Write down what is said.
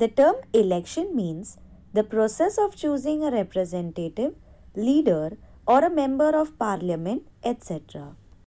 The term election means the process of choosing a representative, leader, or a member of parliament, etc.